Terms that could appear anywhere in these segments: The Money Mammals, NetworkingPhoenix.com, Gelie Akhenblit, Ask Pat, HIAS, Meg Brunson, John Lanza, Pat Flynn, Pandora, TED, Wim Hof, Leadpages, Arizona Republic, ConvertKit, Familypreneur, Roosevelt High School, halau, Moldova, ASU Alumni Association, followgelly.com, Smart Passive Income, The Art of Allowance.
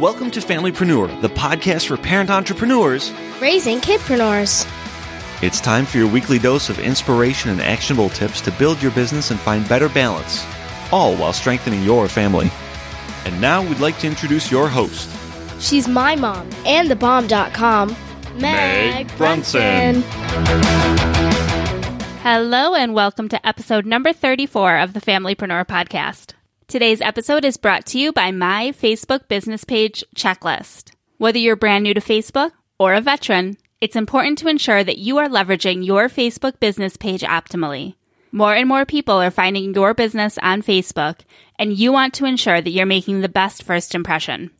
Welcome to Familypreneur, the podcast for parent entrepreneurs raising kidpreneurs. It's time for your weekly dose of inspiration and actionable tips to build your business and find better balance, all while strengthening your family. And now we'd like to introduce your host. She's my mom and thebomb.com, Meg Brunson. Hello and welcome to episode number 34 of the Familypreneur podcast. Today's episode is brought to you by my Facebook business page checklist. Whether you're brand new to Facebook or a veteran, it's important to ensure that you are leveraging your Facebook business page optimally. More and more people are finding your business on Facebook, and you want to ensure that you're making the best first impression.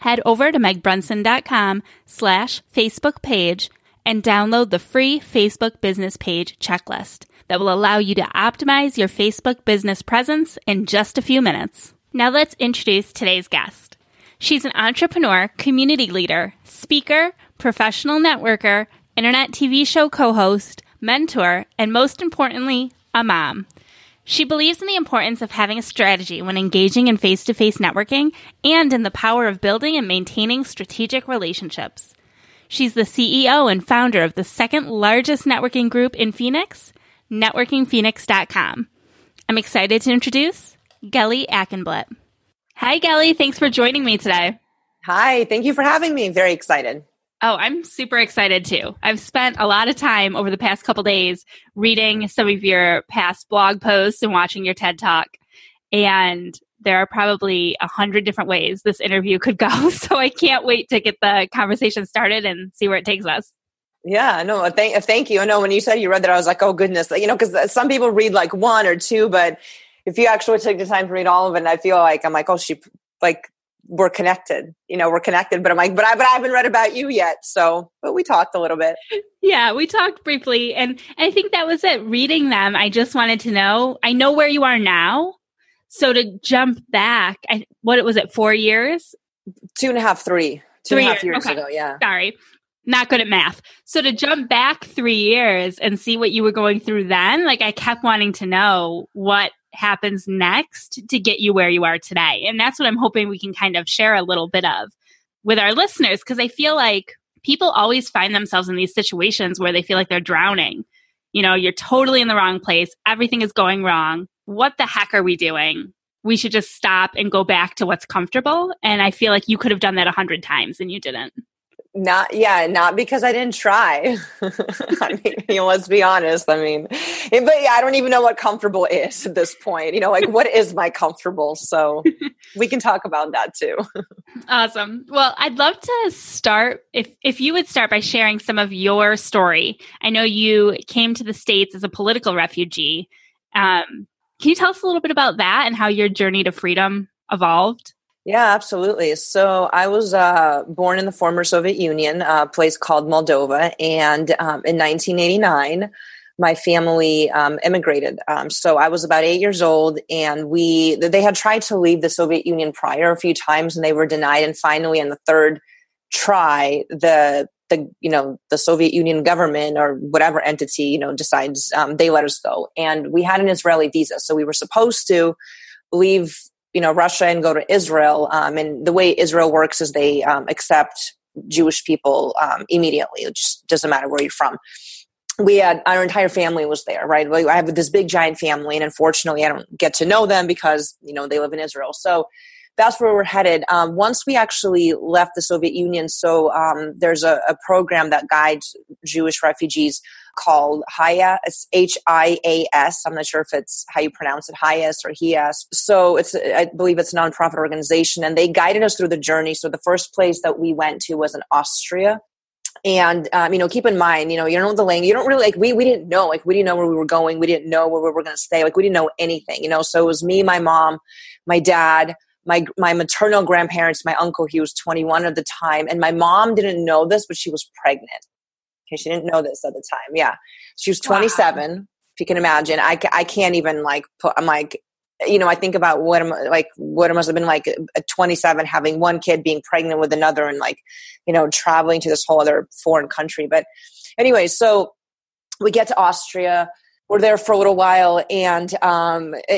Head over to megbrunson.com/Facebook page and download the free Facebook business page checklist that will allow you to optimize your Facebook business presence in just a few minutes. Now let's introduce today's guest. She's an entrepreneur, community leader, speaker, professional networker, internet TV show co-host, mentor, and most importantly, a mom. She believes in the importance of having a strategy when engaging in face-to-face networking and in the power of building and maintaining strategic relationships. She's the CEO and founder of the second largest networking group in Phoenix, NetworkingPhoenix.com. I'm excited to introduce Gelie Akhenblit. Hi, Gelie. Thanks for joining me today. Hi. Thank you for having me. Very excited. Oh, I'm super excited too. I've spent a lot of time over the past couple days reading some of your past blog posts and watching your TED Talk. And there are probably 100 different ways this interview could go. So I can't wait to get the conversation started and see where it takes us. Yeah, no, thank you. I know when you said you read that, I was like, oh goodness, you know, because some people read like one or two, but if you actually take the time to read all of it, I feel like I'm like, oh, she like we're connected, you know, we're connected. But I'm like, but I haven't read about you yet, so but we talked a little bit. Yeah, we talked briefly, and I think that was it. Reading them, I just wanted to know. I know where you are now, so to jump back, what was it? 4 years, 2.5 years okay. ago. Yeah, sorry. Not good at math. So to jump back 3 years and see what you were going through then, like I kept wanting to know what happens next to get you where you are today. And that's what I'm hoping we can kind of share a little bit of with our listeners, because I feel like people always find themselves in these situations where they feel like they're drowning. You know, you're totally in the wrong place. Everything is going wrong. What the heck are we doing? We should just stop and go back to what's comfortable. And I feel like you could have done that 100 times and you didn't. Not because I didn't try. I mean, you know, let's be honest. I mean, but yeah, I don't even know what comfortable is at this point. You know, like what is my comfortable? So we can talk about that too. Awesome. Well, I'd love to start if you would start by sharing some of your story. I know you came to the States as a political refugee. Can you tell us a little bit about that and how your journey to freedom evolved? Yeah, absolutely. So I was born in the former Soviet Union, a place called Moldova. And in 1989, my family immigrated. So I was about 8 years old, and they had tried to leave the Soviet Union prior a few times, and they were denied. And finally, on the third try, the Soviet Union government or whatever entity, you know, decides they let us go. And we had an Israeli visa, so we were supposed to leave, you know, Russia and go to Israel. And the way Israel works is they accept Jewish people immediately. It just doesn't matter where you're from. Our entire family was there, right? I have this big giant family, and unfortunately I don't get to know them because, you know, they live in Israel. So that's where we're headed. Once we actually left the Soviet Union, so there's a program that guides Jewish refugees called HIAS, HIAS. I'm not sure if it's how you pronounce it, HIAS or HIAS. So I believe it's a nonprofit organization, and they guided us through the journey. So the first place that we went to was in Austria. And, you know, keep in mind, you know, you don't know the language, you don't really like, we didn't know, like, we didn't know where we were going. We didn't know where we were going to stay. Like, we didn't know anything, you know? So it was me, my mom, my dad, my maternal grandparents, my uncle, he was 21 at the time. And my mom didn't know this, but she was pregnant. Okay. She didn't know this at the time. Yeah. She was 27. Wow. If you can imagine, I can't even like put, I'm like, you know, I think about what it must have been like at 27, having one kid, being pregnant with another, and like, you know, traveling to this whole other foreign country. But anyway, so we get to Austria. We're there for a little while, and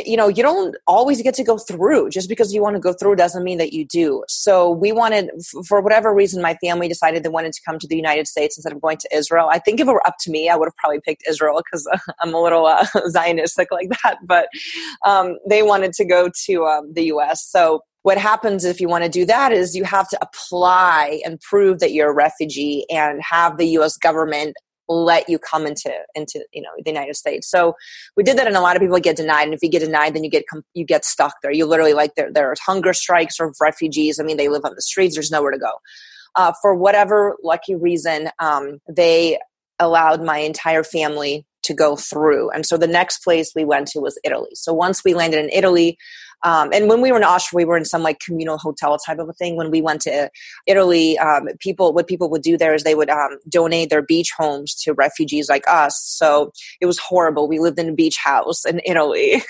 you know, you don't always get to go through. Just because you want to go through doesn't mean that you do. So we wanted, for whatever reason, my family decided they wanted to come to the United States instead of going to Israel. I think if it were up to me, I would have probably picked Israel because I'm a little Zionistic like that. But they wanted to go to the U.S. So what happens if you want to do that is you have to apply and prove that you're a refugee and have the U.S. government let you come into you know, the United States. So we did that, and a lot of people get denied. And if you get denied, then you get stuck there. You literally, like, there are hunger strikes of refugees. I mean, they live on the streets. There's nowhere to go. For whatever lucky reason, they allowed my entire family to go through. And so the next place we went to was Italy. So once we landed in Italy, and when we were in Austria, we were in some like communal hotel type of a thing. When we went to Italy, what people would do there is they would donate their beach homes to refugees like us. So it was horrible. We lived in a beach house in Italy.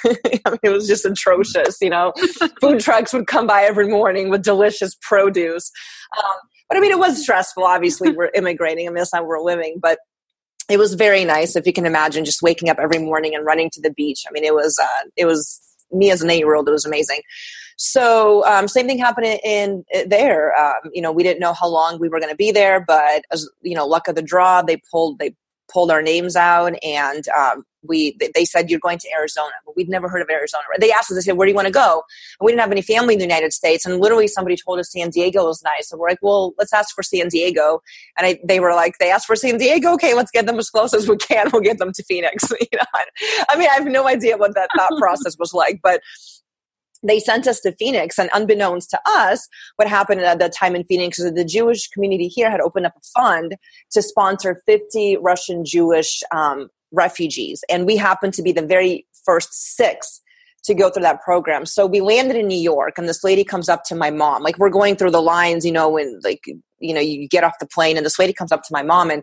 I mean, it was just atrocious, you know. Food trucks would come by every morning with delicious produce. But I mean, it was stressful. Obviously, we're immigrating. I mean, that's not where we're living, but it was very nice, if you can imagine, just waking up every morning and running to the beach. I mean, it was me as an 8-year-old, it was amazing. So same thing happened in there. You know, we didn't know how long we were going to be there, but as you know, luck of the draw, they pulled our names out, and they said, you're going to Arizona, but we'd never heard of Arizona. They asked us, they said, where do you want to go? And we didn't have any family in the United States. And literally somebody told us San Diego was nice. So we're like, well, let's ask for San Diego. And they were like, they asked for San Diego. Okay, let's get them as close as we can. We'll get them to Phoenix. You know? I mean, I have no idea what that thought process was like, but they sent us to Phoenix, and unbeknownst to us, what happened at that time in Phoenix is that the Jewish community here had opened up a fund to sponsor 50 Russian Jewish refugees. And we happened to be the very first 6 to go through that program. So we landed in New York, and this lady comes up to my mom. Like, we're going through the lines, you know, when, like, you know, you get off the plane, and this lady comes up to my mom, and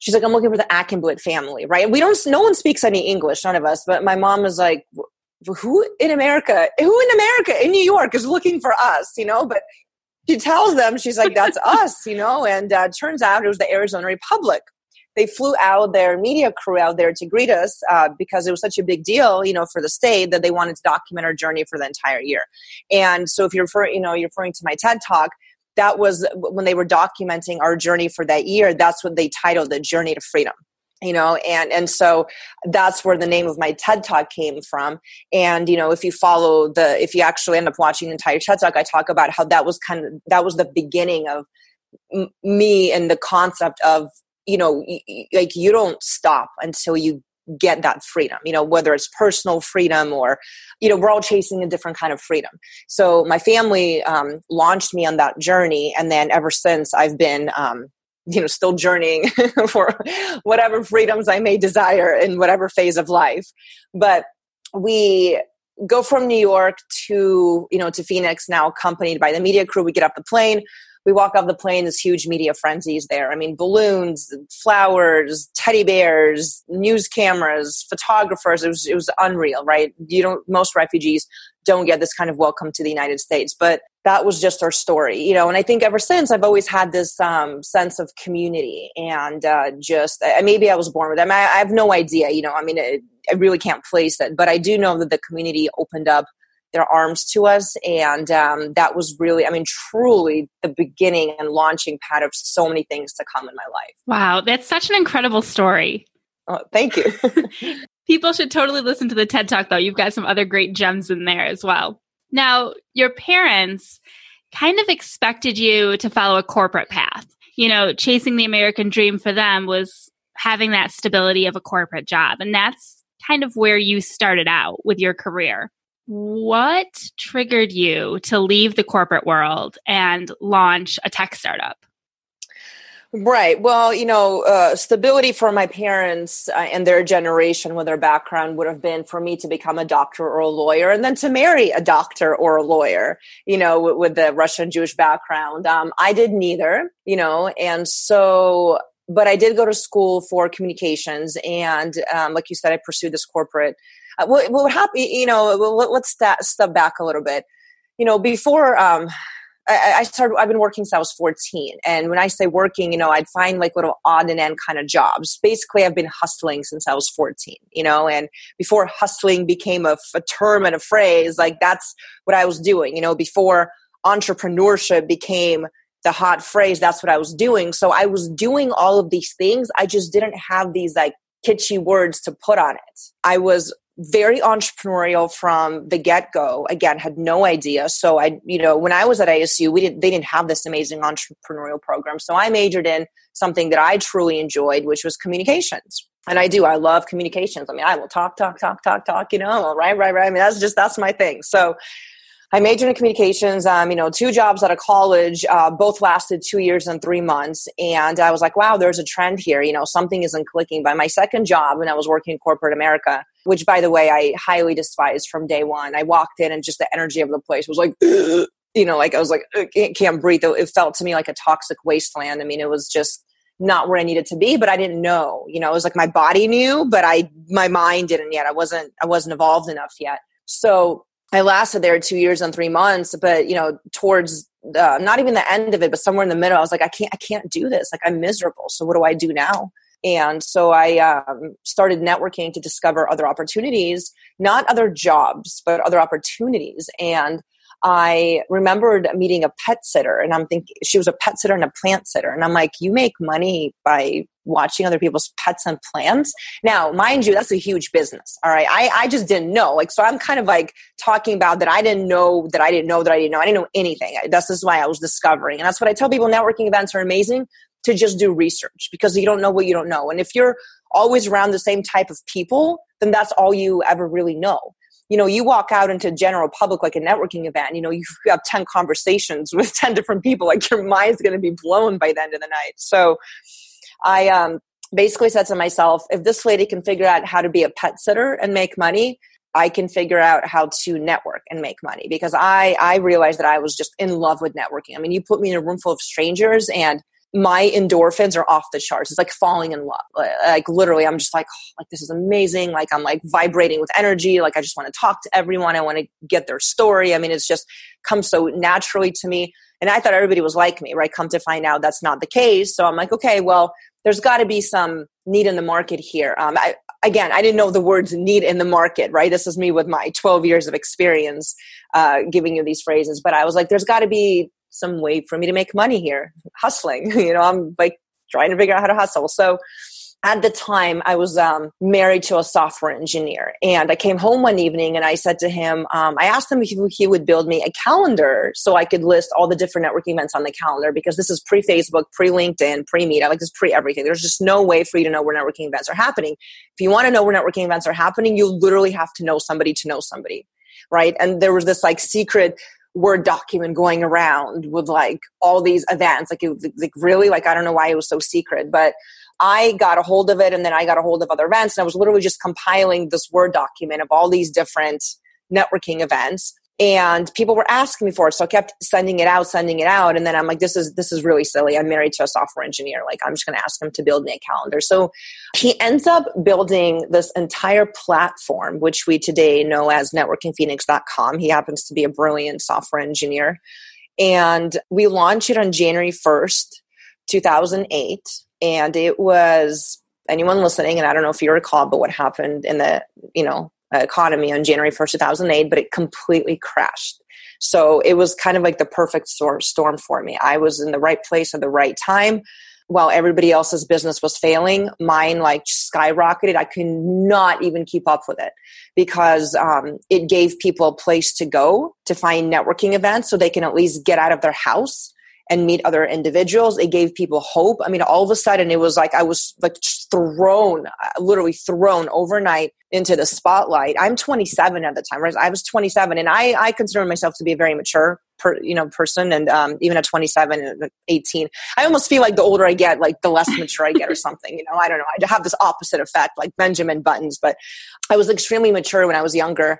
she's like, I'm looking for the Akhenblit family, right? No one speaks any English, none of us, but my mom is like, who in America, in New York is looking for us, you know? But she tells them, she's like, that's us, you know? And turns out it was the Arizona Republic. They flew out their media crew out there to greet us because it was such a big deal, you know, for the state, that they wanted to document our journey for the entire year. And so if you're referring to my TED Talk, that was when they were documenting our journey for that year. That's what they titled the Journey to Freedom. You know, and so that's where the name of my TED Talk came from. And, you know, if you actually end up watching the entire TED Talk, I talk about how that was the beginning of me and the concept of, you know, like, you don't stop until you get that freedom, you know, whether it's personal freedom or, you know, we're all chasing a different kind of freedom. So my family launched me on that journey. And then ever since, I've been, you know, still journeying for whatever freedoms I may desire in whatever phase of life. But we go from New York to Phoenix, now accompanied by the media crew. We get off the plane. We walk off the plane, this huge media frenzy is there. I mean, balloons, flowers, teddy bears, news cameras, photographers. It was unreal, right? Most refugees don't get this kind of welcome to the United States, but that was just our story, you know. And I think ever since, I've always had this sense of community, and maybe I was born with it. I mean, I have no idea, you know. I mean, I really can't place it, but I do know that the community opened up their arms to us, and that was really, I mean, truly the beginning and launching pad of so many things to come in my life. Wow, that's such an incredible story. Oh, thank you. People should totally listen to the TED Talk, though. You've got some other great gems in there as well. Now, your parents kind of expected you to follow a corporate path. You know, chasing the American dream for them was having that stability of a corporate job. And that's kind of where you started out with your career. What triggered you to leave the corporate world and launch a tech startup? Right. Well, you know, stability for my parents and their generation with their background would have been for me to become a doctor or a lawyer, and then to marry a doctor or a lawyer, you know, with the Russian Jewish background. I did neither, you know, and so, but I did go to school for communications. And like you said, I pursued this corporate. Let's step back a little bit. You know, before I've been working since I was 14. And when I say working, you know, I'd find like little odd and end kind of jobs. Basically, I've been hustling since I was 14, you know, and before hustling became a term and a phrase, like that's what I was doing, you know, before entrepreneurship became the hot phrase, that's what I was doing. So I was doing all of these things. I just didn't have these like kitschy words to put on it. I was very entrepreneurial from the get-go. Again, had no idea. So I, you know, when I was at ASU, they didn't have this amazing entrepreneurial program. So I majored in something that I truly enjoyed, which was communications. And I do. I love communications. I mean, I will talk, you know, right. I mean, that's my thing. So I majored in communications, you know, 2 jobs out of college, both lasted 2 years and 3 months. And I was like, wow, there's a trend here. You know, something isn't clicking. By my second job, when I was working in corporate America, which by the way, I highly despised from day one, I walked in and just the energy of the place was like, you know, like I was like, can't breathe. It felt to me like a toxic wasteland. I mean, it was just not where I needed to be, but I didn't know, you know, it was like my body knew, but my mind didn't yet. I wasn't evolved enough yet. So I lasted there 2 years and 3 months, but you know, towards not even the end of it, but somewhere in the middle, I was like, I can't do this. Like I'm miserable. So what do I do now? And so I started networking to discover other opportunities, not other jobs, but other opportunities. And I remembered meeting a pet sitter, and I'm thinking she was a pet sitter and a plant sitter. And I'm like, you make money by watching other people's pets and plants? Now, mind you, that's a huge business. All right. I just didn't know. Like, so I'm kind of like talking about that. I didn't know anything. This is why I was discovering. And that's what I tell people. Networking events are amazing to just do research because you don't know what you don't know. And if you're always around the same type of people, then that's all you ever really know. You know, you walk out into general public like a networking event, you know, you have 10 conversations with 10 different people, like your mind's going to be blown by the end of the night. So I basically said to myself, if this lady can figure out how to be a pet sitter and make money, I can figure out how to network and make money, because I realized that I was just in love with networking. I mean, you put me in a room full of strangers and my endorphins are off the charts. It's like falling in love. Like literally, I'm just like, oh, like this is amazing. Like I'm like vibrating with energy. Like I just want to talk to everyone. I want to get their story. I mean, it's just come so naturally to me. And I thought everybody was like me, right? Come to find out that's not the case. So I'm like, okay, well, there's got to be some need in the market here. I didn't know the words need in the market, right? This is me with my 12 years of experience giving you these phrases. But I was like, there's got to be some way for me to make money here, hustling, you know, I'm like trying to figure out how to hustle. So at the time I was married to a software engineer, and I came home one evening and I said to him, I asked him if he would build me a calendar so I could list all the different networking events on the calendar, because this is pre-Facebook, pre-LinkedIn, pre-Meet. I like this pre-everything. There's just no way for you to know where networking events are happening. If you want to know where networking events are happening, you literally have to know somebody, right? And there was this like secret Word document going around with like all these events. Like, it, like really, like I don't know why it was so secret, but I got a hold of it, and then I got a hold of other events, and I was literally just compiling this Word document of all these different networking events. And people were asking me for it, so I kept sending it out. And then I'm like, this is really silly. I'm married to a software engineer. Like, I'm just going to ask him to build me a calendar. So he ends up building this entire platform, which we today know as NetworkingPhoenix.com. He happens to be a brilliant software engineer. And we launched it on January 1st, 2008. And it was, anyone listening, and I don't know if you recall, but what happened in the, you know, economy on January 1st, 2008, but it completely crashed. So it was kind of like the perfect storm for me. I was in the right place at the right time while everybody else's business was failing. Mine like skyrocketed. I could not even keep up with it, because it gave people a place to go to find networking events so they can at least get out of their house and meet other individuals. It gave people hope. I mean, all of a sudden it was like I was like literally thrown overnight into the spotlight. I'm 27 at the time. I was 27, and I consider myself to be a very mature person. And even at 27 and 18, I almost feel like the older I get, like the less mature I get or something, you know, I don't know. I have this opposite effect, like Benjamin Buttons, but I was extremely mature when I was younger.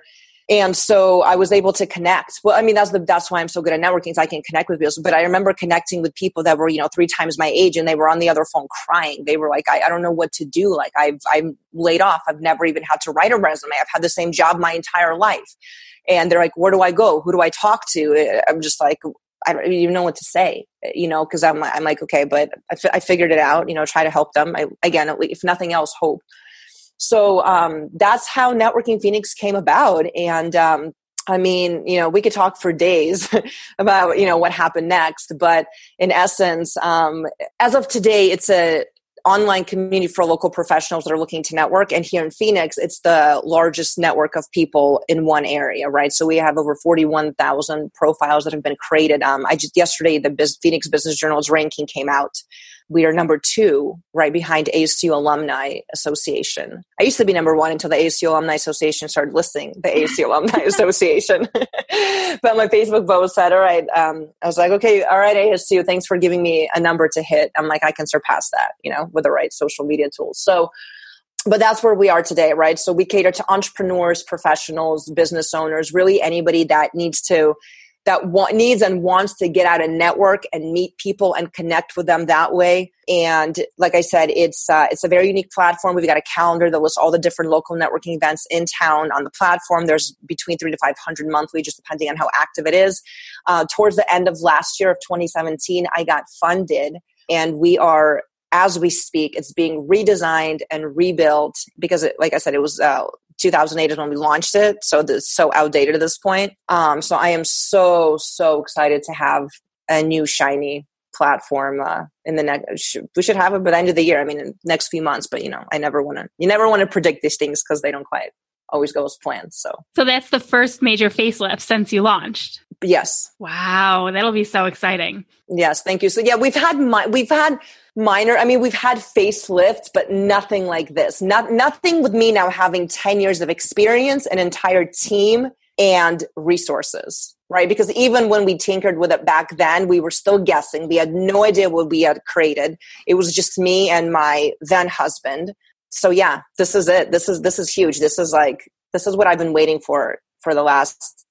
And so I was able to connect. Well, I mean, that's why I'm so good at networking, is I can connect with people. But I remember connecting with people that were, 3 times my age, and they were on the other phone crying. They were like, I don't know what to do. Like I'm laid off. I've never even had to write a resume. I've had the same job my entire life. And they're like, where do I go? Who do I talk to? I'm just like, I don't even know what to say, because I'm like, okay, but I figured it out, try to help them. Again, if nothing else, hope. So that's how Networking Phoenix came about. And we could talk for days about, what happened next. But in essence, as of today, it's a online community for local professionals that are looking to network. And here in Phoenix, it's the largest network of people in one area, right? So we have over 41,000 profiles that have been created. Yesterday, the Phoenix Business Journal's ranking came out. We are number 2, right behind ASU Alumni Association. I used to be number 1 until the ASU Alumni Association started listing the ASU Alumni Association. But my Facebook post said, all right, I was like, okay, all right, ASU, thanks for giving me a number to hit. I'm like, I can surpass that, with the right social media tools. So, but that's where we are today, right? So we cater to entrepreneurs, professionals, business owners, really anybody that needs and wants to get out and network and meet people and connect with them that way. And like I said, it's a very unique platform. We've got a calendar that lists all the different local networking events in town on the platform. There's between 300 to 500 monthly, just depending on how active it is. Towards the end of last year of 2017, I got funded, and we are, as we speak, it's being redesigned and rebuilt because, like I said, it was 2008 is when we launched it. So it's so outdated at this point. So I am so, so excited to have a new shiny platform in the next, we should have it by the end of the year. I mean, in the next few months, but you never want to predict these things because they don't quite always go as planned. So that's the first major facelift since you launched. Yes. Wow. That'll be so exciting. Yes. Thank you. So yeah, we've had minor. I mean, we've had facelifts, but nothing like this. Nothing with me now having 10 years of experience, an entire team, and resources, right? Because even when we tinkered with it back then, we were still guessing. We had no idea what we had created. It was just me and my then husband. So yeah, this is it. This is huge. This is what I've been waiting for the last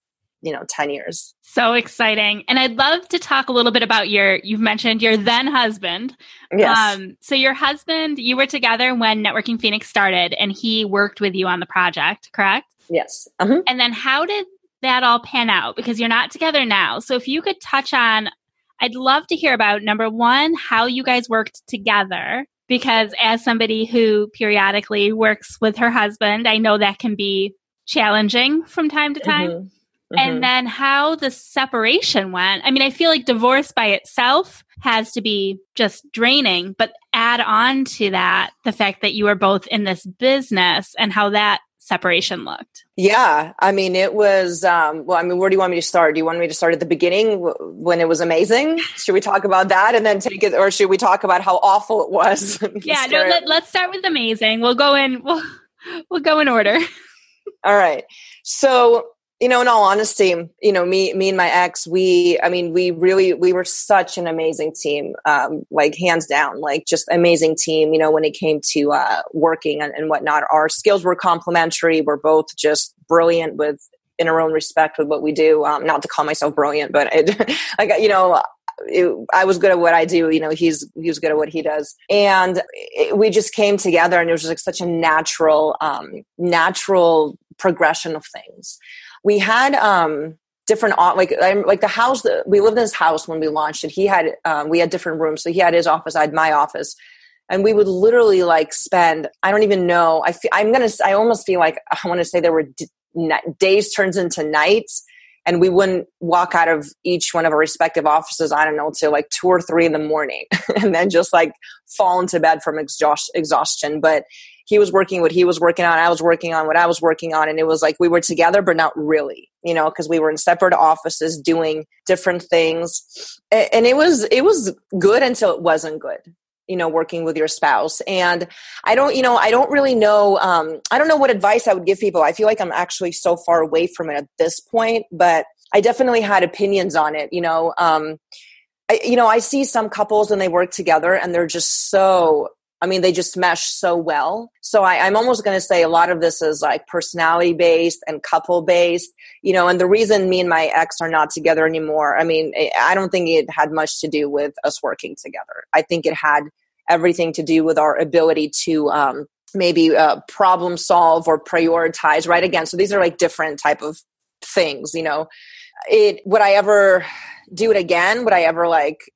10 years. So exciting. And I'd love to talk a little bit about you've mentioned your then husband. Yes. So your husband, you were together when Networking Phoenix started, and he worked with you on the project, correct? Yes. Uh-huh. And then how did that all pan out? Because you're not together now. So if you could touch on, I'd love to hear about, number one, how you guys worked together, because as somebody who periodically works with her husband, I know that can be challenging from time to time. Mm-hmm. Mm-hmm. And then how the separation went. I mean, I feel like divorce by itself has to be just draining, but add on to that the fact that you were both in this business and how that separation looked. Yeah. I mean, it was, where do you want me to start? Do you want me to start at the beginning when it was amazing? Should we talk about that and then take it, or should we talk about how awful it was? Yeah, no, let's start with amazing. We'll go in order. All right. So, in all honesty, me and my ex, we were such an amazing team, hands down, just amazing team, when it came to working and whatnot. Our skills were complementary. We're both just brilliant in our own respect with what we do. Not to call myself brilliant, but I was good at what I do, he was good at what he does. And we just came together, and it was just like such a natural progression of things. We had different, the house that we lived in, his house when we launched it, we had different rooms. So he had his office, I had my office, and we would literally spend, I don't even know. I almost feel like I want to say there were days turns into nights, and we wouldn't walk out of each one of our respective offices, I don't know, till 2 or 3 in the morning and then just fall into bed from exhaustion. But he was working what he was working on, I was working on what I was working on. And it was like we were together, but not really, you know, because we were in separate offices doing different things. And it was good until it wasn't good, you know, working with your spouse. And I don't know what advice I would give people. I feel like I'm actually so far away from it at this point, but I definitely had opinions on it. You know, I see some couples and they work together and they're just so, I mean, they just mesh so well. So I'm almost going to say a lot of this is like personality based and couple based, you know, and the reason me and my ex are not together anymore, I mean, I don't think it had much to do with us working together. I think it had everything to do with our ability to maybe problem solve or prioritize, right? Again, so these are like different type of things, you know. Would I ever do it again? Would I ever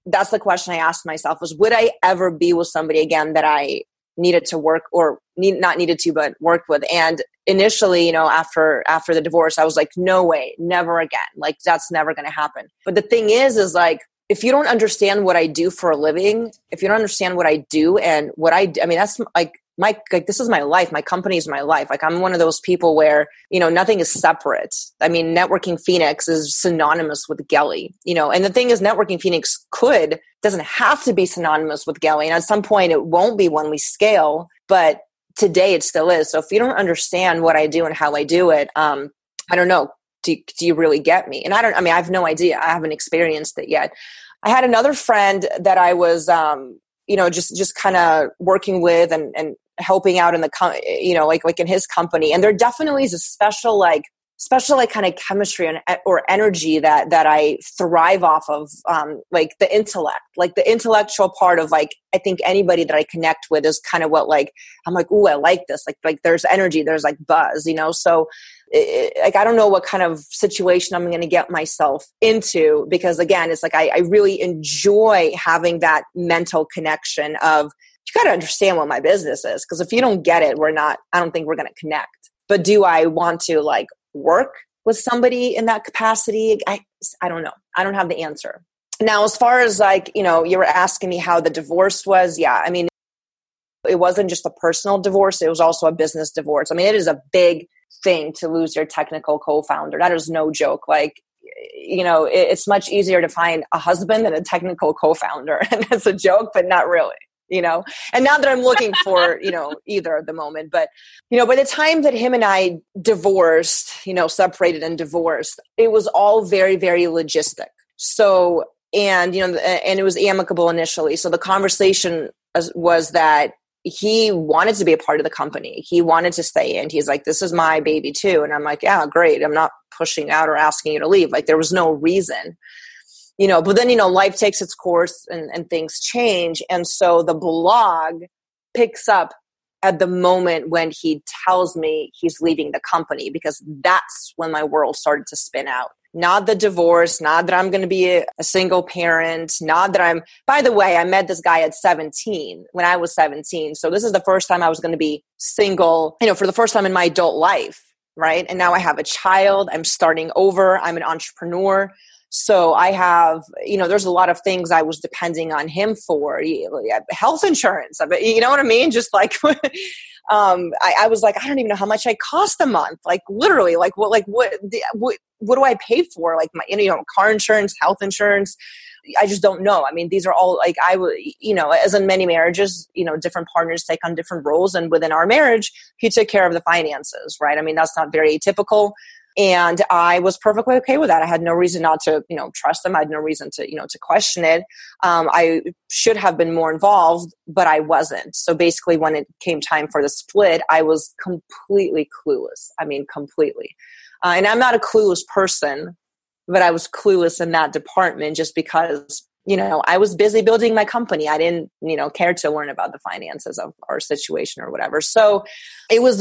that's the question I asked myself was, would I ever be with somebody again that I needed to work or not needed to, but worked with? And initially, you know, after the divorce, I was like, no way, never again. Like that's never going to happen. But the thing is like, if you don't understand what I do for a living, if you don't understand what I do and what I mean, that's like this is my life. My company is my life. Like I'm one of those people where, you know, nothing is separate. I mean, Networking Phoenix is synonymous with Gelie, you know, and the thing is Networking Phoenix doesn't have to be synonymous with Gelie. And at some point it won't be when we scale, but today it still is. So if you don't understand what I do and how I do it, I don't know. Do you really get me? And I have no idea. I haven't experienced it yet. I had another friend that I was, you know, just kind of working with and helping out in like in his company. And there definitely is a special kind of chemistry or energy that I thrive off of, the intellectual part of I think anybody that I connect with is kind of what I'm like, ooh, I like this. Like there's energy, there's buzz, you know? So I don't know what kind of situation I'm going to get myself into, because again, it's like, I really enjoy having that mental connection of, you got to understand what my business is. Cause if you don't get it, I don't think we're going to connect. But do I want to work with somebody in that capacity? I don't know. I don't have the answer. Now, as far as you know, you were asking me how the divorce was. Yeah. I mean, it wasn't just a personal divorce. It was also a business divorce. I mean, it is a big thing to lose your technical co-founder. That is no joke. You know, it's much easier to find a husband than a technical co-founder. And that's a joke, but not really. You know, and not that I'm looking for, you know, either at the moment, but, you know, by the time that him and I divorced, you know, separated and divorced, it was all very, very logistic. So, and, you know, and it was amicable initially. So the conversation was that he wanted to be a part of the company. He wanted to stay in. He's like, this is my baby too. And I'm like, yeah, great. I'm not pushing out or asking you to leave. There was no reason. You know, but then, you know, life takes its course and things change. And so the blog picks up at the moment when he tells me he's leaving the company, because that's when my world started to spin out. Not the divorce, not that I'm going to be a single parent, not that I'm, by the way, I met this guy at 17 when I was 17. So this is the first time I was going to be single, you know, for the first time in my adult life. Right. And now I have a child. I'm starting over. I'm an entrepreneur. So I have, you know, there's a lot of things I was depending on him for, health insurance, you know what I mean? Just I was like, I don't even know how much I cost a month. Literally, what do I pay for? My, you know, car insurance, health insurance. I just don't know. I mean, these are all you know, as in many marriages, you know, different partners take on different roles. And within our marriage, he took care of the finances, right? I mean, that's not very atypical. And I was perfectly okay with that. I had no reason not to, you know, trust them. I had no reason to, you know, to question it. I should have been more involved, but I wasn't. So basically when it came time for the split, I was completely clueless. I mean, completely. And I'm not a clueless person, but I was clueless in that department just because, you know, I was busy building my company. I didn't, you know, care to learn about the finances of our situation or whatever. So it was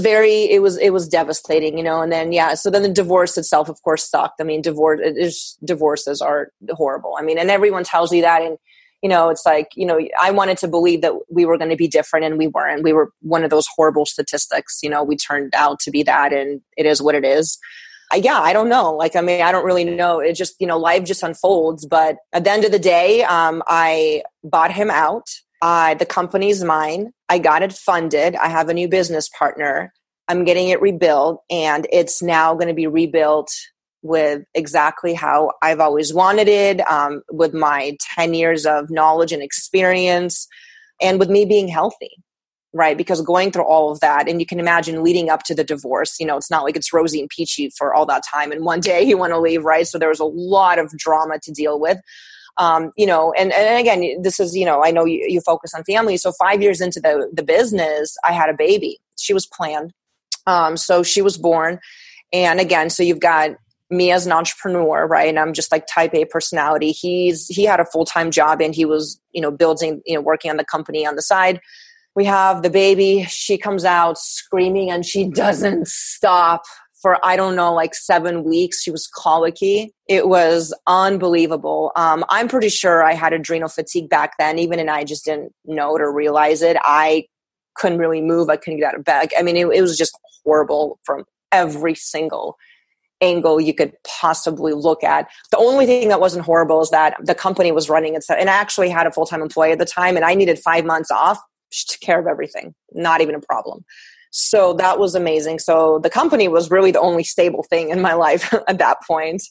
devastating, you know, and then, yeah. So then the divorce itself, of course, sucked. I mean, divorces are horrible. I mean, and everyone tells you that. And, you know, it's like, you know, I wanted to believe that we were going to be different, and we weren't. We were one of those horrible statistics, you know, we turned out to be that, and it is what it is. Yeah, I don't know. I mean, I don't really know. It just, you know, life just unfolds. But at the end of the day, I bought him out. The company's mine. I got it funded. I have a new business partner. I'm getting it rebuilt, and it's now going to be rebuilt with exactly how I've always wanted it, with my 10 years of knowledge and experience, and with me being healthy, right? Because going through all of that, and you can imagine leading up to the divorce, you know, it's not like it's rosy and peachy for all that time. And one day you want to leave, right? So there was a lot of drama to deal with. You know, and again, this is, you know, I know you focus on family. So 5 years into the business, I had a baby. She was planned. So she was born. And again, so you've got me as an entrepreneur, right? And I'm just like type A personality. He had a full-time job, and he was, you know, building, you know, working on the company on the side. We have the baby. She comes out screaming, and she doesn't stop for, I don't know, like 7 weeks. She was colicky. It was unbelievable. I'm pretty sure I had adrenal fatigue back then, even, and I just didn't know it or realize it. I couldn't really move. I couldn't get out of bed. I mean, it was just horrible from every single angle you could possibly look at. The only thing that wasn't horrible is that the company was running itself. And I actually had a full-time employee at the time, and I needed 5 months off. She took care of everything. Not even a problem. So that was amazing. So the company was really the only stable thing in my life at that point.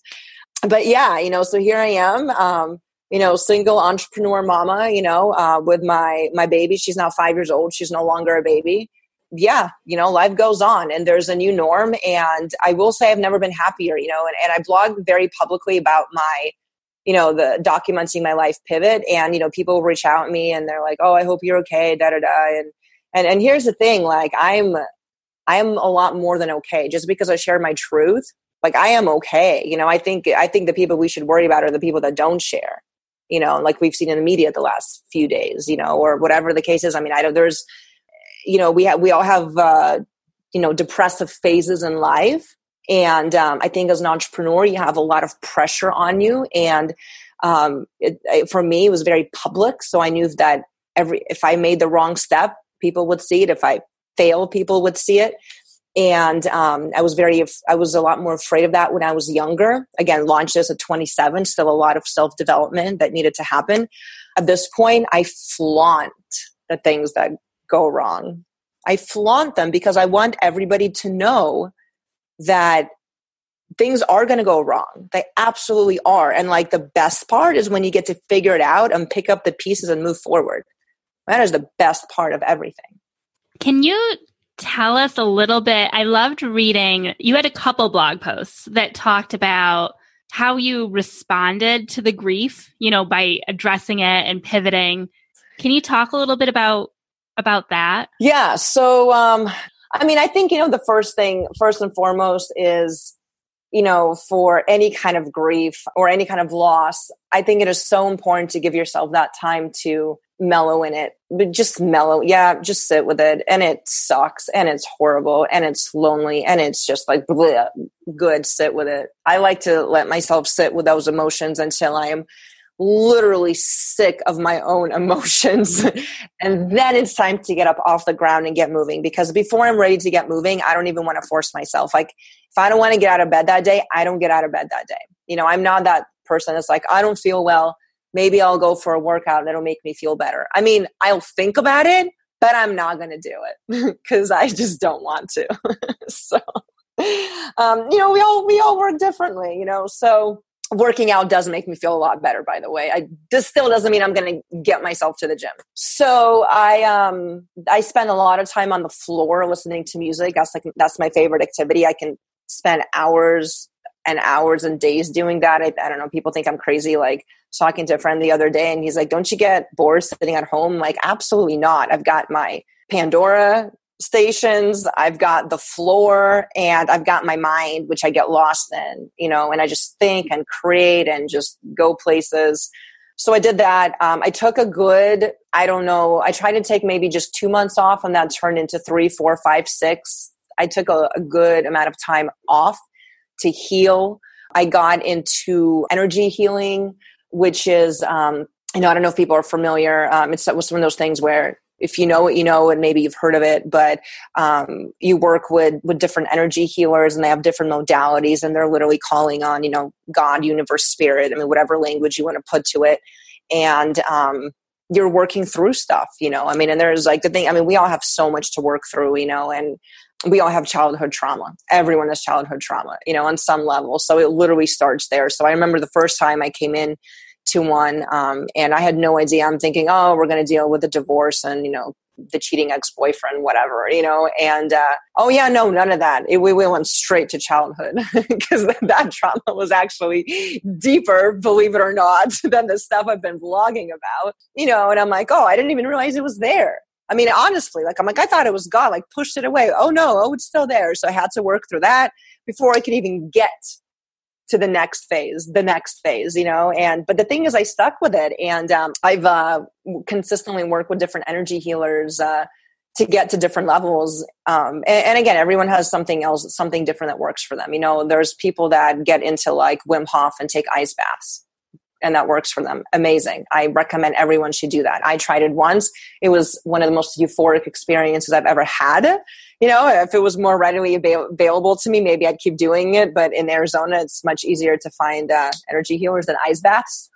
But yeah, you know, so here I am, you know, single entrepreneur mama, you know, with my baby. She's now 5 years old. She's no longer a baby. Yeah, you know, life goes on, and there's a new norm. And I will say I've never been happier, you know, and I blog very publicly about my, you know, the documenting my life pivot. And, you know, people reach out to me and they're like, oh, I hope you're okay, da-da-da. And here's the thing, like I'm a lot more than okay. Just because I share my truth, like I am okay. You know, I think the people we should worry about are the people that don't share, you know, like we've seen in the media the last few days, you know, or whatever the case is. I mean, I don't, there's, you know, we all have, you know, depressive phases in life. And I think as an entrepreneur, you have a lot of pressure on you. And for me, it was very public. So I knew that if I made the wrong step, people would see it. If I failed, people would see it. And I was a lot more afraid of that when I was younger. Again, launched this at 27, still a lot of self-development that needed to happen. At this point, I flaunt the things that go wrong. I flaunt them because I want everybody to know that things are going to go wrong. They absolutely are. And like the best part is when you get to figure it out and pick up the pieces and move forward. That is the best part of everything. Can you tell us a little bit? I loved reading. You had a couple blog posts that talked about how you responded to the grief, you know, by addressing it and pivoting. Can you talk a little bit about that? Yeah. So, I mean, I think, you know, the first thing, first and foremost is, you know, for any kind of grief or any kind of loss, I think it is so important to give yourself that time to mellow in it, but just mellow. Yeah. Just sit with it. And it sucks, and it's horrible, and it's lonely, and it's just like, bleh, good. Sit with it. I like to let myself sit with those emotions until I am literally sick of my own emotions. And then it's time to get up off the ground and get moving, because before I'm ready to get moving, I don't even want to force myself. Like if I don't want to get out of bed that day, I don't get out of bed that day. You know, I'm not that person. It's like, I don't feel well. Maybe I'll go for a workout and it'll make me feel better. I mean, I'll think about it, but I'm not going to do it because I just don't want to. So, you know, we all work differently, you know, so working out does make me feel a lot better, by the way. This still doesn't mean I'm going to get myself to the gym. So I spend a lot of time on the floor listening to music. That's my favorite activity. I can spend hours and hours and days doing that. I don't know. People think I'm crazy. Like talking to a friend the other day, and he's like, "Don't you get bored sitting at home?" Like, absolutely not. I've got my Pandora stations, I've got the floor, and I've got my mind, which I get lost in, you know, and I just think and create and just go places. So I did that. I took a good, I don't know, I tried to take maybe just 2 months off, and that turned into 3, 4, 5, 6. I took a good amount of time off to heal. I got into energy healing, which is, you know, I don't know if people are familiar. It was one of those things where if you know what you know, and maybe you've heard of it, but you work with different energy healers, and they have different modalities, and they're literally calling on, you know, God, universe, spirit, I mean, whatever language you want to put to it. And you're working through stuff, you know? I mean, and there's like the thing, I mean, we all have so much to work through, you know, and we all have childhood trauma. Everyone has childhood trauma, you know, on some level. So it literally starts there. So I remember the first time I came in to one, and I had no idea. I'm thinking, oh, we're going to deal with the divorce and, you know, the cheating ex-boyfriend, whatever, you know, and, oh yeah, no, none of that. We went straight to childhood because that trauma was actually deeper, believe it or not, than the stuff I've been blogging about, you know, and I'm like, oh, I didn't even realize it was there. I mean, honestly, like, I'm like, I thought it was gone, like pushed it away. Oh no, oh, it's still there. So I had to work through that before I could even get to the next phase, you know? But the thing is, I stuck with it. And I've consistently worked with different energy healers to get to different levels. And again, everyone has something else, something different that works for them. You know, there's people that get into like Wim Hof and take ice baths, and that works for them. Amazing. I recommend everyone should do that. I tried it once. It was one of the most euphoric experiences I've ever had. You know, if it was more readily available to me, maybe I'd keep doing it. But in Arizona, it's much easier to find energy healers than ice baths.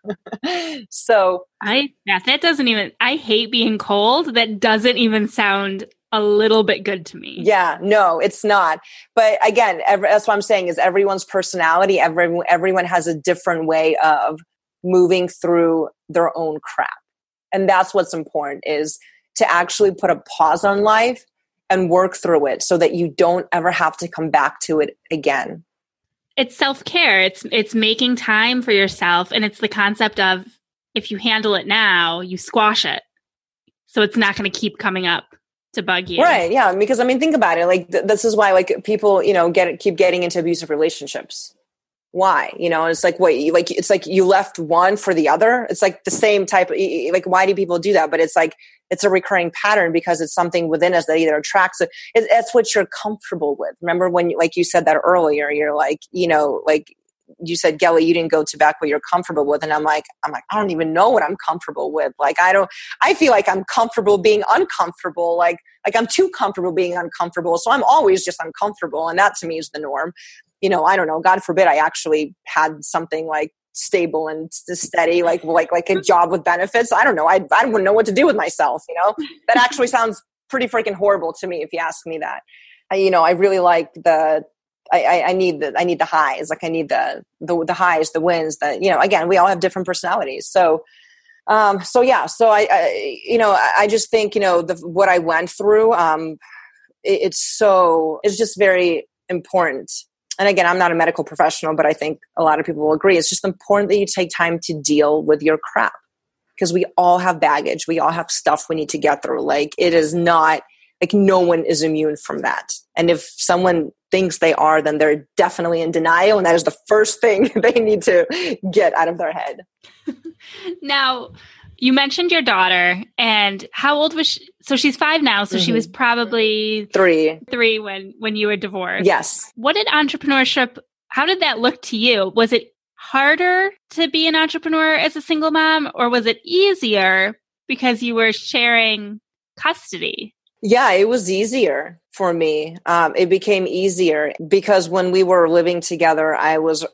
So ice bath, that doesn't even, I hate being cold. That doesn't even sound a little bit good to me. Yeah, no, it's not. But again, that's what I'm saying is everyone's personality, everyone has a different way of moving through their own crap. And that's what's important, is to actually put a pause on life and work through it so that you don't ever have to come back to it again. It's self-care. It's making time for yourself. And it's the concept of, if you handle it now, you squash it. So it's not going to keep coming up to bug you. Right. Yeah. Because I mean, think about it. Like this is why like people, you know, keep getting into abusive relationships. Why? You know, it's like, wait, like, it's like you left one for the other. It's like the same type of, like, why do people do that? But it's like, it's a recurring pattern because it's something within us that either attracts it. That's what you're comfortable with. Remember when, like you said that earlier, you're like, you know, like you said, Gelie, you didn't go to back what you're comfortable with. And I'm like, I don't even know what I'm comfortable with. Like, I feel like I'm comfortable being uncomfortable. Like I'm too comfortable being uncomfortable. So I'm always just uncomfortable. And that to me is the norm. You know, I don't know, God forbid I actually had something like stable and steady, like a job with benefits. I don't know. I wouldn't know what to do with myself. You know, that actually sounds pretty freaking horrible to me if you ask me that. You know, I really like I need the highs. Like I need the highs, the wins, that, you know, again, we all have different personalities. So yeah, so I you know, I just think, you know, what I went through, it's just very important. And again, I'm not a medical professional, but I think a lot of people will agree. It's just important that you take time to deal with your crap, because we all have baggage. We all have stuff we need to get through. Like, it is not like no one is immune from that. And if someone thinks they are, then they're definitely in denial. And that is the first thing they need to get out of their head. Now, you mentioned your daughter, and how old was she? So she's 5 now. So mm-hmm. She was probably three when you were divorced. Yes. What did entrepreneurship, how did that look to you? Was it harder to be an entrepreneur as a single mom, or was it easier because you were sharing custody? Yeah, it was easier for me. It became easier because when we were living together,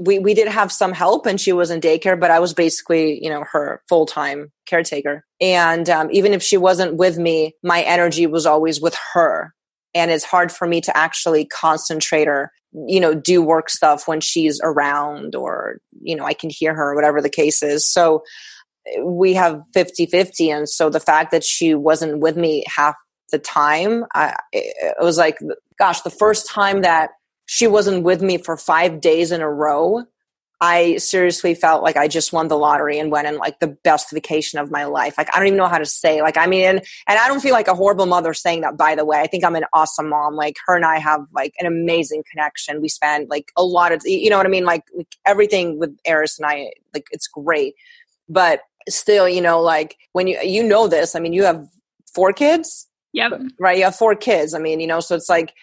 we did have some help, and she was in daycare, but I was basically, you know, her full-time caretaker. And even if she wasn't with me, my energy was always with her. And it's hard for me to actually concentrate or, you know, do work stuff when she's around, or, you know, I can hear her, whatever the case is. So we have 50-50. And so the fact that she wasn't with me half the time, it was like, gosh, the first time that she wasn't with me for 5 days in a row, I seriously felt like I just won the lottery and went in like the best vacation of my life. Like, I don't even know how to say, like, I mean, and I don't feel like a horrible mother saying that, by the way. I think I'm an awesome mom. Like, her and I have like an amazing connection. We spend like a lot of, you know what I mean? Like everything with Eris and I, like, it's great. But still, you know, like when you know this, I mean, you have 4 kids. Yep. Right. You have 4 kids. I mean, you know, so it's like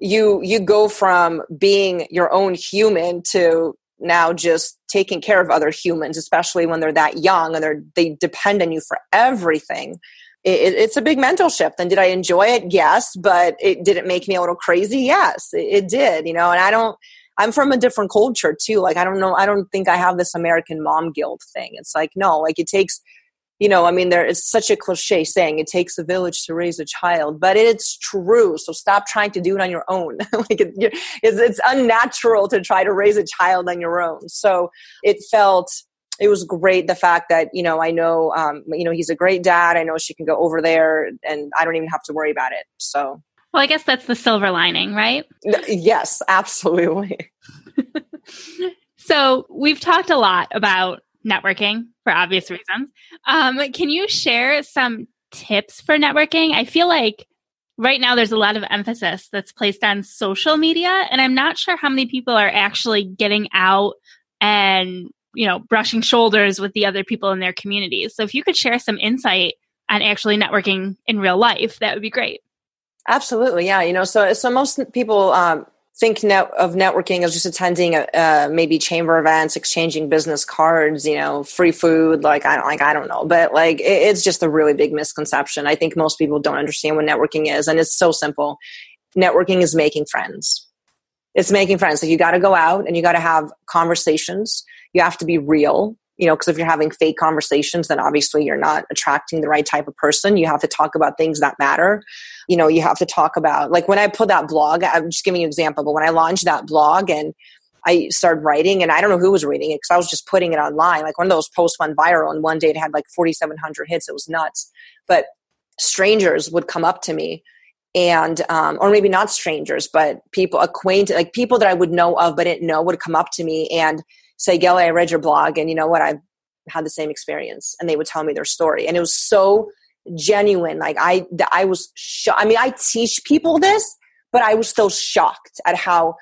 you go from being your own human to now just taking care of other humans, especially when they're that young and they depend on you for everything. It's a big mental shift. And did I enjoy it? Yes. But did it make me a little crazy? Yes, it did. You know, and I'm from a different culture too. Like, I don't know. I don't think I have this American mom guilt thing. It's like, no, like it takes You know, I mean, there is such a cliche saying, it takes a village to raise a child, but it's true. So stop trying to do it on your own. Like it's unnatural to try to raise a child on your own. So it was great. The fact that, you know, I know, he's a great dad. I know she can go over there and I don't even have to worry about it. So. Well, I guess that's the silver lining, right? Yes, absolutely. So we've talked a lot about networking for obvious reasons. Can you share some tips for networking? I feel like right now there's a lot of emphasis that's placed on social media, and I'm not sure how many people are actually getting out and, you know, brushing shoulders with the other people in their communities. So if you could share some insight on actually networking in real life, that would be great. Absolutely. Yeah. You know, so most people, think of networking as just attending maybe chamber events, exchanging business cards, you know, free food. I don't know, but it's just a really big misconception. I think most people don't understand what networking is, and it's so simple. Networking is making friends. It's making friends. So you got to go out and you got to have conversations. You have to be real, you know, because if you're having fake conversations, then obviously you're not attracting the right type of person. You have to talk about things that matter. You know, you have to talk about, like when I put that blog, I'm just giving you an example, but when I launched that blog and I started writing, and I don't know who was reading it because I was just putting it online. Like one of those posts went viral and one day it had like 4,700 hits. It was nuts. But strangers would come up to me and, or maybe not strangers, but people acquainted, like people that I would know of, but didn't know would come up to me and say, Gelie, I read your blog and you know what? I've had the same experience. And they would tell me their story. And it was so genuine. Like I was shocked. I mean, I teach people this, but I was still shocked at how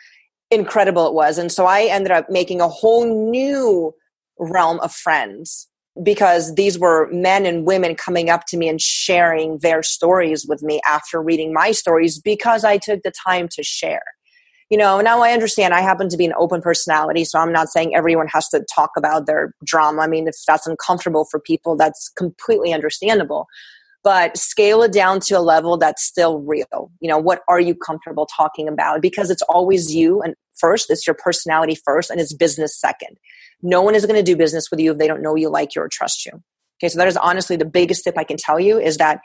incredible it was. And so I ended up making a whole new realm of friends because these were men and women coming up to me and sharing their stories with me after reading my stories because I took the time to share. You know, now I understand I happen to be an open personality, so I'm not saying everyone has to talk about their drama. I mean, if that's uncomfortable for people, that's completely understandable. But scale it down to a level that's still real. You know, what are you comfortable talking about? Because it's always you and first, it's your personality first, and it's business second. No one is going to do business with you if they don't know you, like you, or trust you. Okay, so that is honestly the biggest tip I can tell you is that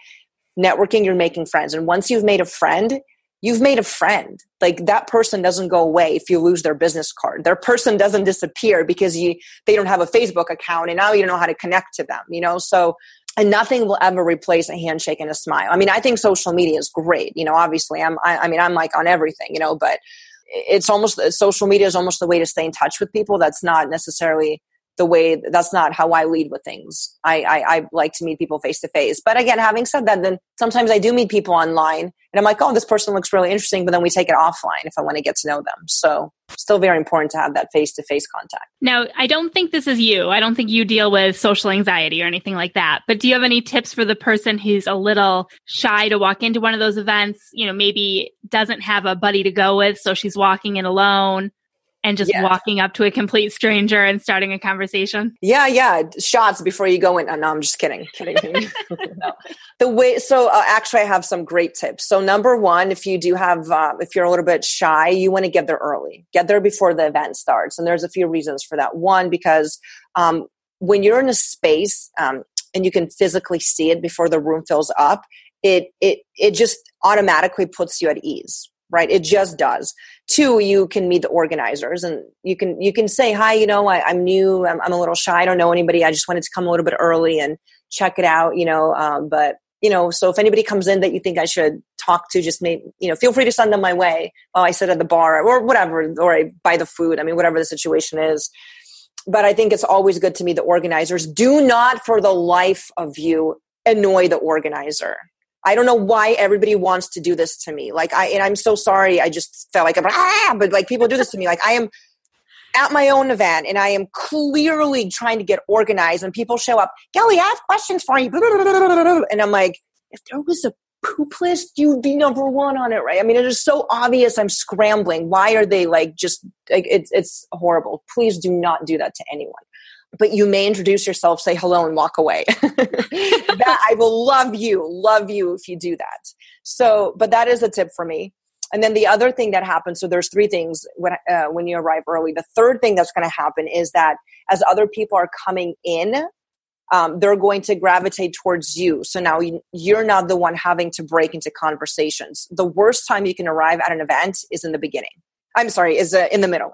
networking, you're making friends. And once you've made a friend, you've made a friend. Like that person doesn't go away if you lose their business card. Their person doesn't disappear because they don't have a Facebook account and now you don't know how to connect to them, you know? So, and nothing will ever replace a handshake and a smile. I mean, I think social media is great. You know, obviously I'm like on everything, you know, but it's almost, social media is almost the way to stay in touch with people. That's not necessarily the way, that's not how I lead with things. I like to meet people face to face. But again, having said that, then sometimes I do meet people online and I'm like, oh, this person looks really interesting, but then we take it offline if I want to get to know them. So still very important to have that face to face contact. Now, I don't think this is you. I don't think you deal with social anxiety or anything like that. But do you have any tips for the person who's a little shy to walk into one of those events, you know, maybe doesn't have a buddy to go with, so she's walking in alone? And just walking up to a complete stranger and starting a conversation. Yeah. Shots before you go in. Oh, no, I'm just kidding. No. Actually I have some great tips. So number one, if you do have, if you're a little bit shy, you want to get there early, get there before the event starts. And there's a few reasons for that. One, because when you're in a space and you can physically see it before the room fills up, it just automatically puts you at ease. Right? It just does. Two, you can meet the organizers and you can say, hi, you know, I'm new. I'm a little shy. I don't know anybody. I just wanted to come a little bit early and check it out, you know, but you know, so if anybody comes in that you think I should talk to, just maybe, you know, feel free to send them my way while I sit at the bar or whatever, or I buy the food. I mean, whatever the situation is, but I think it's always good to meet the organizers. Do not for the life of you annoy the organizer. I don't know why everybody wants to do this to me. I'm so sorry. I just felt like, but like people do this to me. Like I am at my own event and I am clearly trying to get organized and people show up, Gelie, I have questions for you. And I'm like, if there was a poop list, you'd be number one on it. Right. I mean, it is so obvious. I'm scrambling. Why are they it's horrible. Please do not do that to anyone. But you may introduce yourself, say hello, and walk away. That I will love you if you do that. So, but that is a tip for me. And then the other thing that happens, so there's three things when you arrive early. The third thing that's going to happen is that as other people are coming in, they're going to gravitate towards you. So now you're not the one having to break into conversations. The worst time you can arrive at an event is in the beginning. I'm sorry, is in the middle.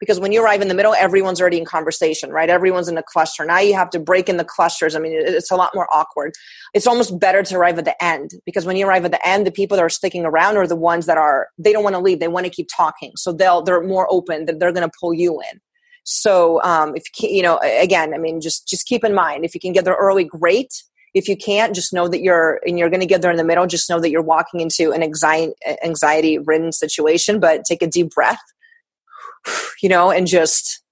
Because when you arrive in the middle, everyone's already in conversation, right? Everyone's in a cluster. Now you have to break in the clusters. I mean, it's a lot more awkward. It's almost better to arrive at the end, because when you arrive at the end, the people that are sticking around are the ones that are, they don't want to leave. They want to keep talking. So they're more open that they're going to pull you in. So if you know, again, I mean, just keep in mind, if you can get there early, great. If you can't, just know that you're going to get there in the middle. Just know that you're walking into an anxiety-ridden situation, but take a deep breath, you know, and just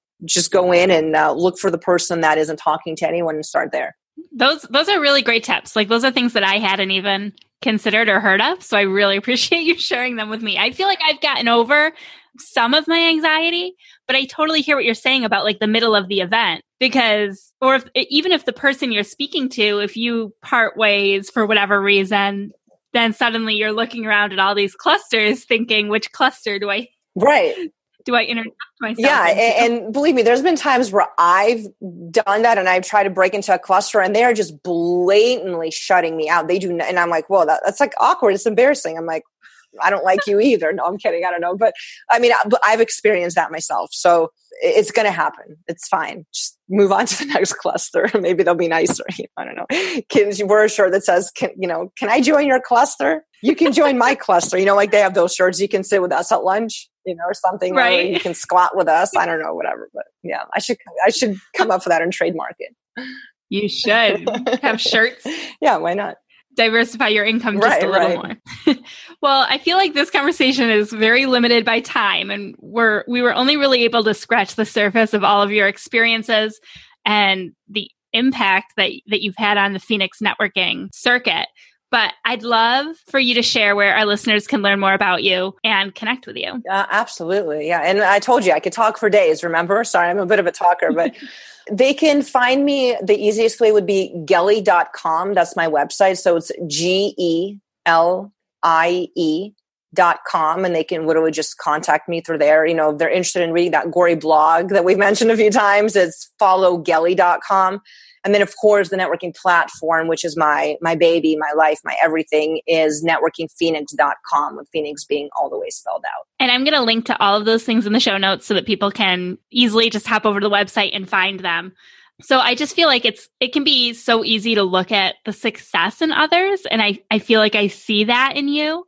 go in and look for the person that isn't talking to anyone and start there. Those are really great tips. Like, those are things that I hadn't even considered or heard of. So I really appreciate you sharing them with me. I feel like I've gotten over some of my anxiety, but I totally hear what you're saying about like the middle of the event, because, or even if the person you're speaking to, if you part ways for whatever reason, then suddenly you're looking around at all these clusters thinking, which cluster do I introduce myself? Yeah. And believe me, there's been times where I've done that and I've tried to break into a cluster and they are just blatantly shutting me out. They do. And I'm like, whoa, that's like awkward. It's embarrassing. I'm like, I don't like you either. No, I'm kidding. I don't know. But I mean, I've experienced that myself. So it's going to happen. It's fine. Just move on to the next cluster. Maybe they'll be nicer. I don't know. Kids wear a shirt that says, can I join your cluster? You can join my cluster. You know, like they have those shirts. You can sit with us at lunch, you know, or something. Right. Or you can squat with us. I don't know, whatever. But yeah, I should come up with that and trademark it. You should have shirts. Yeah. Why not? Diversify your income just a little more. Well, I feel like this conversation is very limited by time, and we were only really able to scratch the surface of all of your experiences and the impact that you've had on the Phoenix networking circuit. But I'd love for you to share where our listeners can learn more about you and connect with you. Absolutely. Yeah. And I told you I could talk for days, remember? Sorry, I'm a bit of a talker, but they can find me. The easiest way would be gelly.com. That's my website. So it's GELIE.com. And they can literally just contact me through there. You know, if they're interested in reading that gory blog that we've mentioned a few times, it's followgelly.com. And then, of course, the networking platform, which is my baby, my life, my everything, is NetworkingPhoenix.com, with Phoenix being all the way spelled out. And I'm going to link to all of those things in the show notes so that people can easily just hop over to the website and find them. So I just feel like it can be so easy to look at the success in others. And I feel like I see that in you.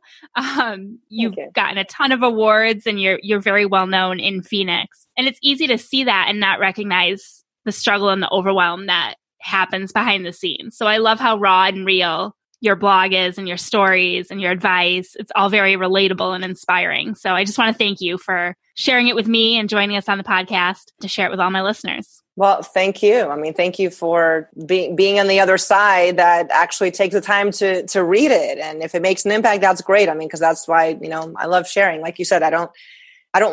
You've gotten a ton of awards and you're very well known in Phoenix. And it's easy to see that and not recognize the struggle and the overwhelm that happens behind the scenes. So I love how raw and real your blog is and your stories and your advice. It's all very relatable and inspiring. So I just want to thank you for sharing it with me and joining us on the podcast to share it with all my listeners. Well, thank you. I mean, thank you for being on the other side that actually takes the time to read it. And if it makes an impact, that's great. I mean, because that's why, you know, I love sharing. Like you said, I don't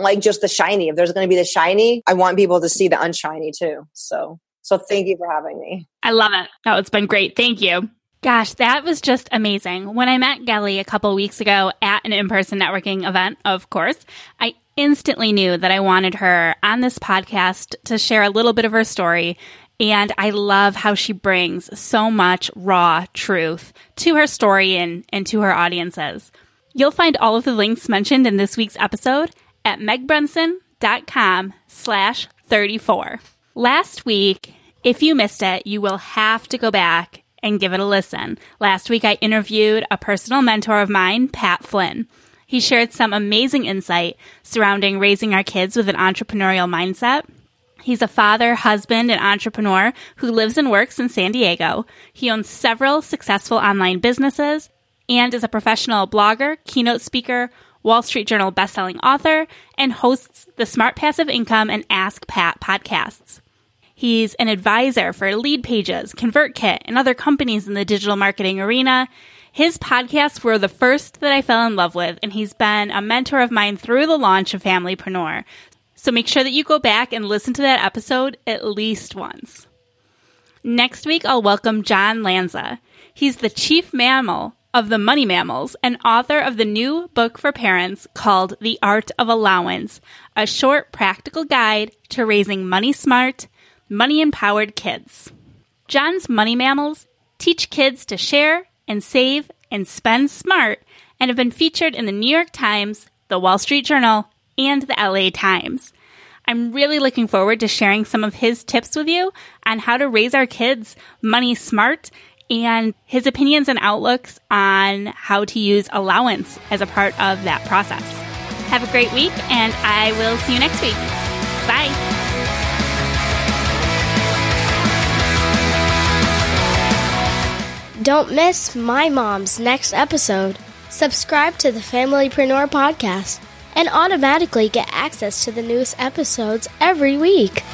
like just the shiny. If there's going to be the shiny, I want people to see the unshiny too. So thank you for having me. I love it. Oh, it's been great. Thank you. Gosh, that was just amazing. When I met Gelie a couple weeks ago at an in-person networking event, of course, I instantly knew that I wanted her on this podcast to share a little bit of her story. And I love how she brings so much raw truth to her story and to her audiences. You'll find all of the links mentioned in this week's episode at megbrunson.com/34. Last week, if you missed it, you will have to go back and give it a listen. Last week, I interviewed a personal mentor of mine, Pat Flynn. He shared some amazing insight surrounding raising our kids with an entrepreneurial mindset. He's a father, husband, and entrepreneur who lives and works in San Diego. He owns several successful online businesses and is a professional blogger, keynote speaker, Wall Street Journal bestselling author, and hosts the Smart Passive Income and Ask Pat podcasts. He's an advisor for Leadpages, ConvertKit, and other companies in the digital marketing arena. His podcasts were the first that I fell in love with, and he's been a mentor of mine through the launch of Familypreneur. So make sure that you go back and listen to that episode at least once. Next week, I'll welcome John Lanza. He's the chief mammal of The Money Mammals and author of the new book for parents called The Art of Allowance, a short practical guide to raising money-smart, money-empowered kids. John's Money Mammals teach kids to share and save and spend smart and have been featured in the New York Times, the Wall Street Journal, and the LA Times. I'm really looking forward to sharing some of his tips with you on how to raise our kids money smart and his opinions and outlooks on how to use allowance as a part of that process. Have a great week, and I will see you next week. Bye. Don't miss my mom's next episode. Subscribe to the Familypreneur podcast and automatically get access to the newest episodes every week.